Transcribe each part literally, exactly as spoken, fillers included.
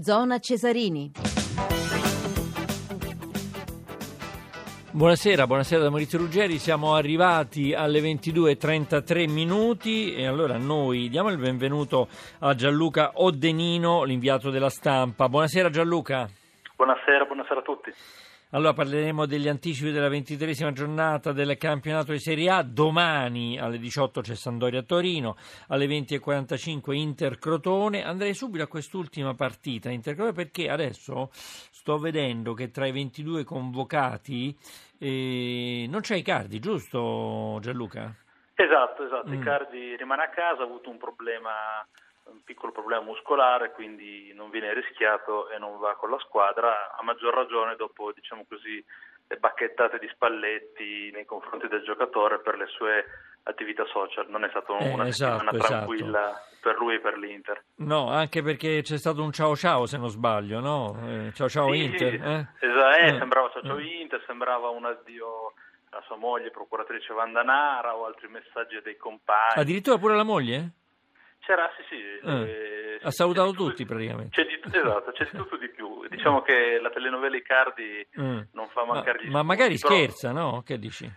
Zona Cesarini. Buonasera, buonasera da Maurizio Ruggeri, siamo arrivati alle ventidue e trentatré minuti e allora noi diamo il benvenuto a Gianluca Oddenino, l'inviato della stampa. Buonasera Gianluca. Buonasera, buonasera a tutti. Allora parleremo degli anticipi della ventitreesima giornata del campionato di Serie A. Domani alle diciotto c'è Sampdoria Torino, alle venti e quarantacinque Inter Crotone. Andrei subito a quest'ultima partita Inter Crotone perché adesso sto vedendo che tra i ventidue convocati eh, non c'è Icardi, giusto Gianluca? Esatto, esatto. Mm. Icardi rimane a casa, ha avuto un problema, un piccolo problema muscolare, quindi non viene rischiato e non va con la squadra, a maggior ragione dopo, diciamo così, le bacchettate di Spalletti nei confronti del giocatore per le sue attività social. Non è stata eh, una esatto, settimana tranquilla esatto. per lui e per l'Inter. No, anche perché c'è stato un ciao ciao, se non sbaglio, no? Eh, ciao ciao sì, Inter. Eh? Esatto, eh, eh. Sembrava ciao ciao eh. Inter, sembrava un addio alla sua moglie, procuratrice Vandanara, o altri messaggi dei compagni. Addirittura pure la moglie? C'era, sì, sì. Eh, ha salutato tutti praticamente. C'è di, esatto, c'è di tutto di più. Diciamo che la telenovela Icardi mm. non fa mancare gli Ma, ma magari però... scherza, no? Che dici?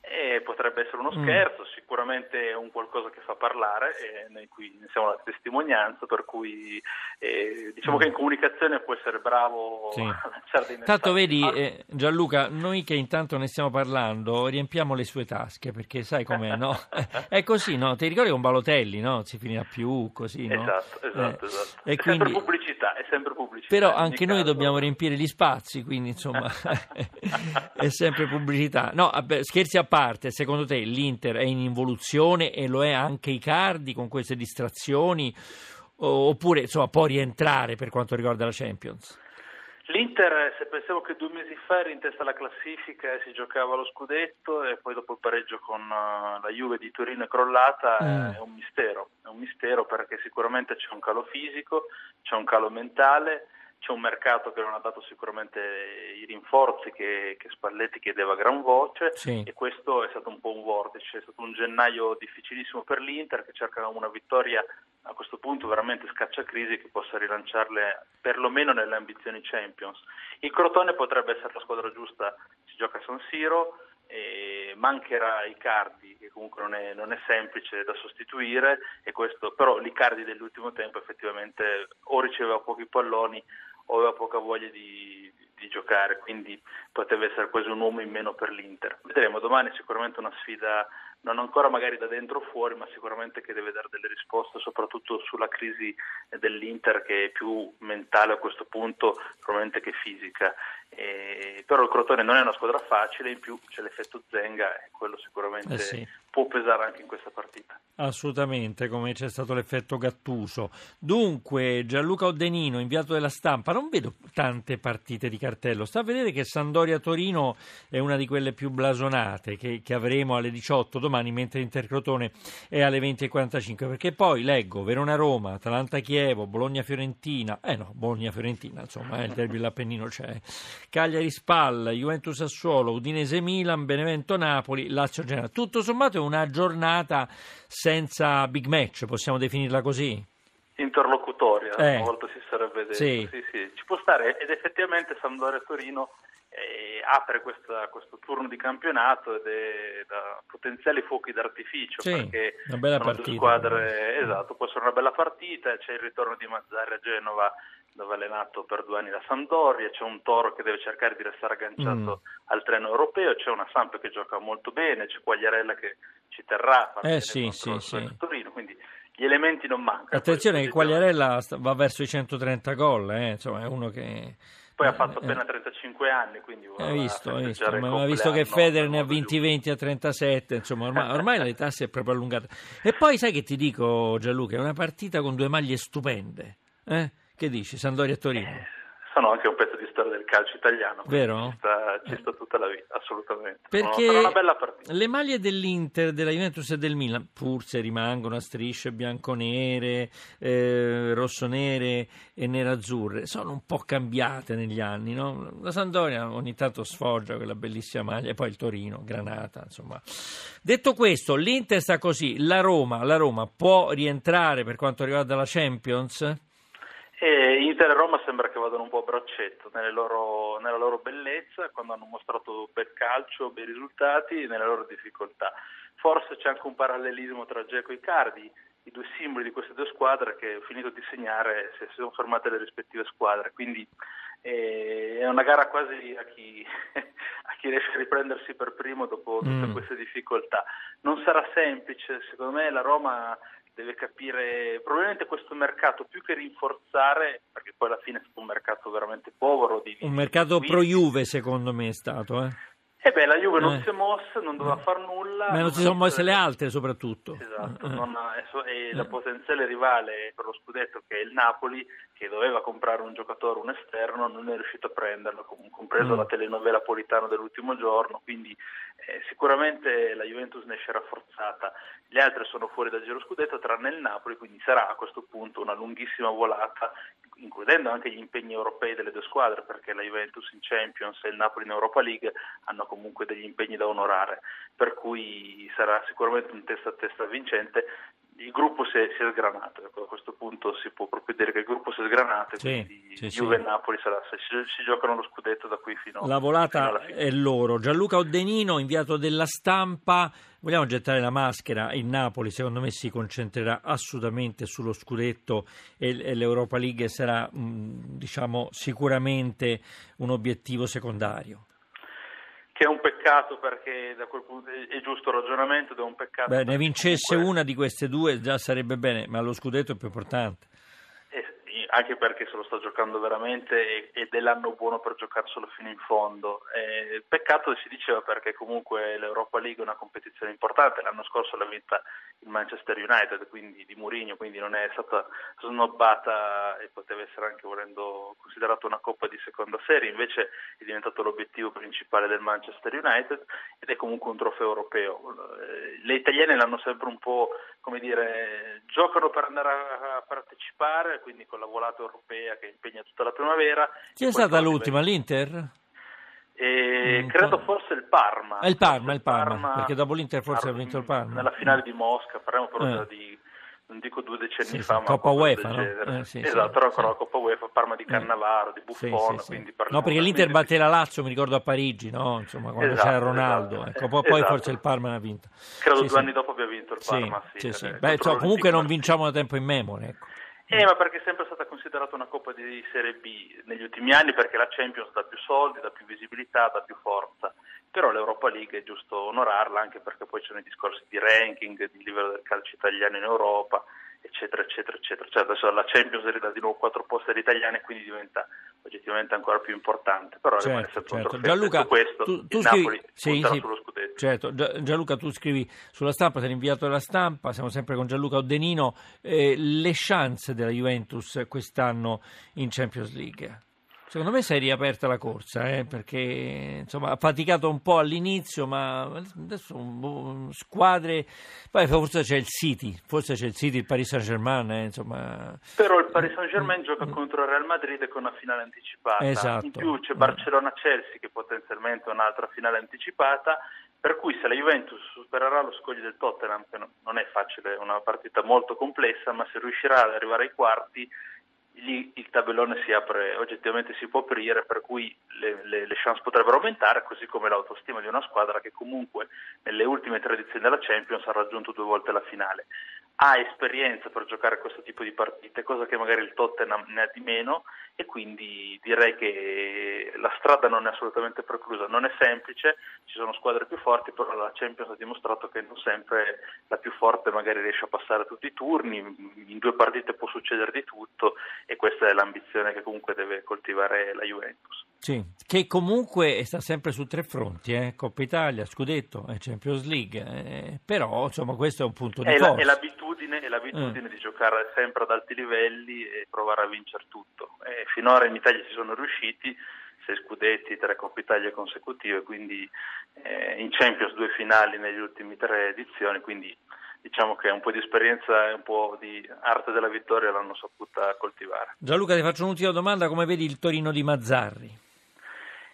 Eh, potrebbe essere uno scherzo, mm. sicuramente è un qualcosa che fa parlare e noi qui ne siamo la testimonianza, per cui eh, diciamo mm. che in comunicazione può essere bravo sì. a lanciare dei messaggi. Tanto vedi eh, Gianluca, noi che intanto ne stiamo parlando riempiamo le sue tasche, perché sai com'è, no? È così, no? Ti ricordi con Balotelli, no? Si finirà più così, no? Esatto, esatto, eh, esatto. E è quindi... sempre pubblicità, è sempre pubblicità. Però anche noi caso... dobbiamo riempire gli spazi, quindi insomma è sempre pubblicità. No, scherzi a parte, secondo te l'Inter è in involuzione e lo è anche Icardi con queste distrazioni, oppure insomma può rientrare per quanto riguarda la Champions? L'Inter, se pensavo che due mesi fa era in testa alla classifica e si giocava lo scudetto e poi dopo il pareggio con la Juve di Torino è crollata, mm. è un mistero, è un mistero perché sicuramente c'è un calo fisico, c'è un calo mentale, c'è un mercato che non ha dato sicuramente i rinforzi che, che Spalletti chiedeva a gran voce sì. e questo è stato un po' un vortice, è stato un gennaio difficilissimo per l'Inter che cerca una vittoria a questo punto veramente scacciacrisi che possa rilanciarle perlomeno nelle ambizioni Champions. Il Crotone potrebbe essere la squadra giusta, si gioca a San Siro, e mancherà Icardi che comunque non è, non è semplice da sostituire e questo, però l'Icardi dell'ultimo tempo effettivamente o riceveva pochi palloni o aveva poca voglia di, di giocare, quindi poteva essere quasi un uomo in meno per l'Inter. Vedremo, domani è sicuramente una sfida non ancora magari da dentro o fuori, ma sicuramente che deve dare delle risposte soprattutto sulla crisi dell'Inter che è più mentale a questo punto probabilmente che fisica. E, però il Crotone non è una squadra facile, in più c'è l'effetto Zenga e quello sicuramente eh sì. può pesare anche in questa partita. Assolutamente, come c'è stato l'effetto Gattuso. Dunque Gianluca Oddenino, inviato della stampa, non vedo tante partite di cartello, sta a vedere che Sampdoria Torino è una di quelle più blasonate che, che avremo alle diciotto domani, mentre Inter Crotone è alle venti e quarantacinque, perché poi leggo Verona Roma, Atalanta Chievo, Bologna Fiorentina, eh no, Bologna Fiorentina insomma, eh, il derby dell'Appennino c'è, Cagliari Spal, Juventus Sassuolo, Udinese Milan, Benevento Napoli, Lazio Genoa. Tutto sommato è una giornata senza big match, possiamo definirla così? Interlocutoria, eh. una volta si sarebbe detto. Sì. Sì, sì. Ci può stare, ed effettivamente Sampdoria Torino eh, apre questa, questo turno di campionato ed è da potenziali fuochi d'artificio, sì, perché una bella sono partita, due squadre, ehm. esatto, può essere una bella partita, c'è il ritorno di Mazzarri a Genova dove ha allenato per due anni la Sampdoria, c'è un Toro che deve cercare di restare agganciato mm. al treno europeo, c'è una Samp che gioca molto bene, c'è Quagliarella che ci terrà a eh sì, sì, sì. Torino, quindi gli elementi non mancano. Attenzione che Quagliarella va verso i centotrenta gol, eh. insomma è uno che... Poi eh, ha fatto appena eh, trentacinque anni, quindi ha visto, visto, ma visto che Federer ne ha vinti venti a trentasette, insomma ormai, ormai l'età si è proprio allungata. E poi sai che ti dico Gianluca, è una partita con due maglie stupende, eh? Che dici, Sampdoria e Torino? Eh, sono anche un pezzo di storia del calcio italiano. Vero? Ci sta, ci sta tutta la vita, assolutamente. Perché sono una bella partita. Le maglie dell'Inter, della Juventus e del Milan, pur se rimangono a strisce bianconere, eh, rossonere e nerazzurre, sono un po' cambiate negli anni, no? La Sampdoria ogni tanto sfoggia quella bellissima maglia, e poi il Torino, Granata, insomma. Detto questo, l'Inter sta così, la Roma, la Roma può rientrare per quanto riguarda la Champions? E Inter e Roma sembra che vadano un po' a braccetto nelle loro, nella loro bellezza, quando hanno mostrato bel calcio, bei risultati, nelle loro difficoltà. Forse c'è anche un parallelismo tra Dzeko e Icardi, i due simboli di queste due squadre che, finito di segnare, si sono fermate le rispettive squadre. Quindi eh, è una gara quasi a chi, a chi riesce a riprendersi per primo dopo tutte mm. queste difficoltà. Non sarà semplice, secondo me la Roma deve capire probabilmente questo mercato, più che rinforzare, perché poi alla fine è stato un mercato veramente povero di, un mercato pro Juve secondo me è stato eh, eh beh la Juve eh. non si è mossa, non doveva eh. far nulla, ma non si sono mosse le altre soprattutto, esatto, eh. non ha, e eh. la potenziale rivale per lo scudetto che è il Napoli, che doveva comprare un giocatore, un esterno, non è riuscito a prenderlo, compreso mm. la telenovela Politano dell'ultimo giorno. Quindi eh, sicuramente la Juventus ne esce rafforzata, le altre sono fuori da giro scudetto tranne il Napoli, quindi sarà a questo punto una lunghissima volata, includendo anche gli impegni europei delle due squadre, perché la Juventus in Champions e il Napoli in Europa League hanno comunque degli impegni da onorare, per cui sarà sicuramente un testa a testa vincente. Il gruppo si è, si è sgranato, ecco, a questo punto si può proprio dire che il gruppo si è sgranato, e sì, quindi sì, Juve e sì. Napoli sarà, se si, si giocano lo scudetto da qui fino, la volata fino alla fine. È loro. Gianluca Oddenino, inviato della stampa, vogliamo gettare la maschera, il Napoli secondo me si concentrerà assolutamente sullo scudetto e, e l'Europa League sarà mh, diciamo sicuramente un obiettivo secondario. Che è un peccato, perché da quel punto è giusto il ragionamento, ed è un peccato. Beh, ne vincesse comunque una di queste due già sarebbe bene, ma lo scudetto è più importante. E anche perché se lo sta giocando veramente ed è l'anno buono per giocarselo fino in fondo. E peccato si diceva, perché comunque l'Europa League è una competizione importante, l'anno scorso l'ha vinta il Manchester United, quindi di Mourinho, quindi non è stata snobbata e poteva essere anche volendo considerata una coppa di seconda serie, invece è diventato l'obiettivo principale del Manchester United ed è comunque un trofeo europeo. Le italiane l'hanno sempre un po', come dire, giocano per andare a partecipare, quindi con la volata europea che impegna tutta la primavera. Chi è stata l'ultima? L'Inter? E credo forse il Parma. È il Parma, il Parma, Parma, perché dopo l'Inter forse ha vinto il Parma. Nella finale di Mosca, parliamo però eh. di, non dico due decenni sì, fa, ma Coppa UEFA, no? eh, sì, esatto, sì, però ancora sì. Coppa UEFA, Parma di Cannavaro, di Buffon, sì, sì, quindi sì. No, perché l'Inter batte la Lazio, mi ricordo a Parigi, no? Insomma, quando esatto, c'era Ronaldo, esatto, ecco, poi esatto. forse il Parma l'ha vinta. Credo sì, due sì. anni dopo abbia vinto il Parma, sì. sì, sì. sì. Beh, cioè, comunque non vinciamo da tempo in memoria, ecco. Eh, ma perché è sempre stata considerata una coppa di Serie B negli ultimi anni, perché la Champions dà più soldi, dà più visibilità, dà più forza, però l'Europa League è giusto onorarla, anche perché poi ci sono i discorsi di ranking, di livello del calcio italiano in Europa, eccetera eccetera eccetera. Cioè adesso la Champions ridà di nuovo quattro posti agli italiani, quindi diventa oggettivamente ancora più importante, però certo, rimane sempre certo. un trofeo. Gianluca, questo tu, tu scrivi... Napoli sì, punterà sì. sullo scudetto. Certo, Gianluca, tu scrivi sulla stampa, sei inviato alla stampa, siamo sempre con Gianluca Oddenino, eh, le chance della Juventus quest'anno in Champions League. Secondo me si è riaperta la corsa, eh, perché insomma ha faticato un po' all'inizio, ma adesso boh, squadre, poi forse c'è il City, forse c'è il City, il Paris Saint-Germain, eh, insomma. Però il Paris Saint-Germain mm. gioca contro il Real Madrid con una finale anticipata, esatto. in più c'è Barcellona-Chelsea che potenzialmente è un'altra finale anticipata. Per cui se la Juventus supererà lo scoglio del Tottenham, che non è facile, è una partita molto complessa, ma se riuscirà ad arrivare ai quarti, lì il tabellone si apre, oggettivamente si può aprire, per cui le, le, le chance potrebbero aumentare, così come l'autostima di una squadra che comunque nelle ultime tre edizioni della Champions ha raggiunto due volte la finale. Ha esperienza per giocare questo tipo di partite, cosa che magari il Tottenham ne ha di meno, e quindi direi che la strada non è assolutamente preclusa. Non è semplice, ci sono squadre più forti, però la Champions ha dimostrato che non sempre la più forte magari riesce a passare tutti i turni, in due partite può succedere di tutto, e questa è l'ambizione che comunque deve coltivare la Juventus. Sì, che comunque sta sempre su tre fronti, eh? Coppa Italia, Scudetto e Champions League, eh? Però insomma questo è un punto di forza. È l'abitudine, è l'abitudine mm. di giocare sempre ad alti livelli e provare a vincere tutto. E finora in Italia ci sono riusciti, sei Scudetti, tre Coppa Italia consecutive, quindi eh, in Champions due finali negli ultimi tre edizioni, quindi diciamo che un po' di esperienza e un po' di arte della vittoria l'hanno saputa coltivare. Gianluca, ti faccio un'ultima domanda, come vedi il Torino di Mazzarri?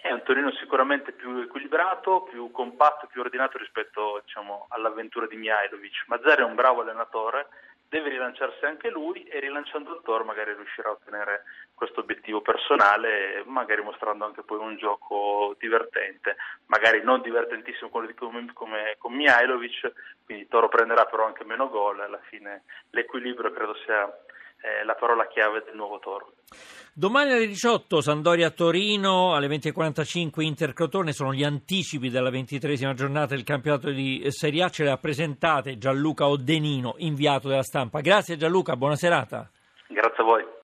È un Torino sicuramente più equilibrato, più compatto, più ordinato rispetto, diciamo, all'avventura di Mihajlovic. Mazzarri è un bravo allenatore deve rilanciarsi anche lui, e rilanciando il Tor magari riuscirà a ottenere questo obiettivo personale, magari mostrando anche poi un gioco divertente, magari non divertentissimo quello di come, come con Mihajlovic, quindi Toro prenderà però anche meno gol. Alla fine l'equilibrio credo sia eh, la parola chiave del nuovo Toro. Domani alle diciotto Sampdoria Torino, alle venti e quarantacinque Inter Crotone, sono gli anticipi della ventitreesima giornata del campionato di Serie A. Ce le ha presentate Gianluca Oddenino, inviato della Stampa. Grazie Gianluca, buona serata. Grazie a voi.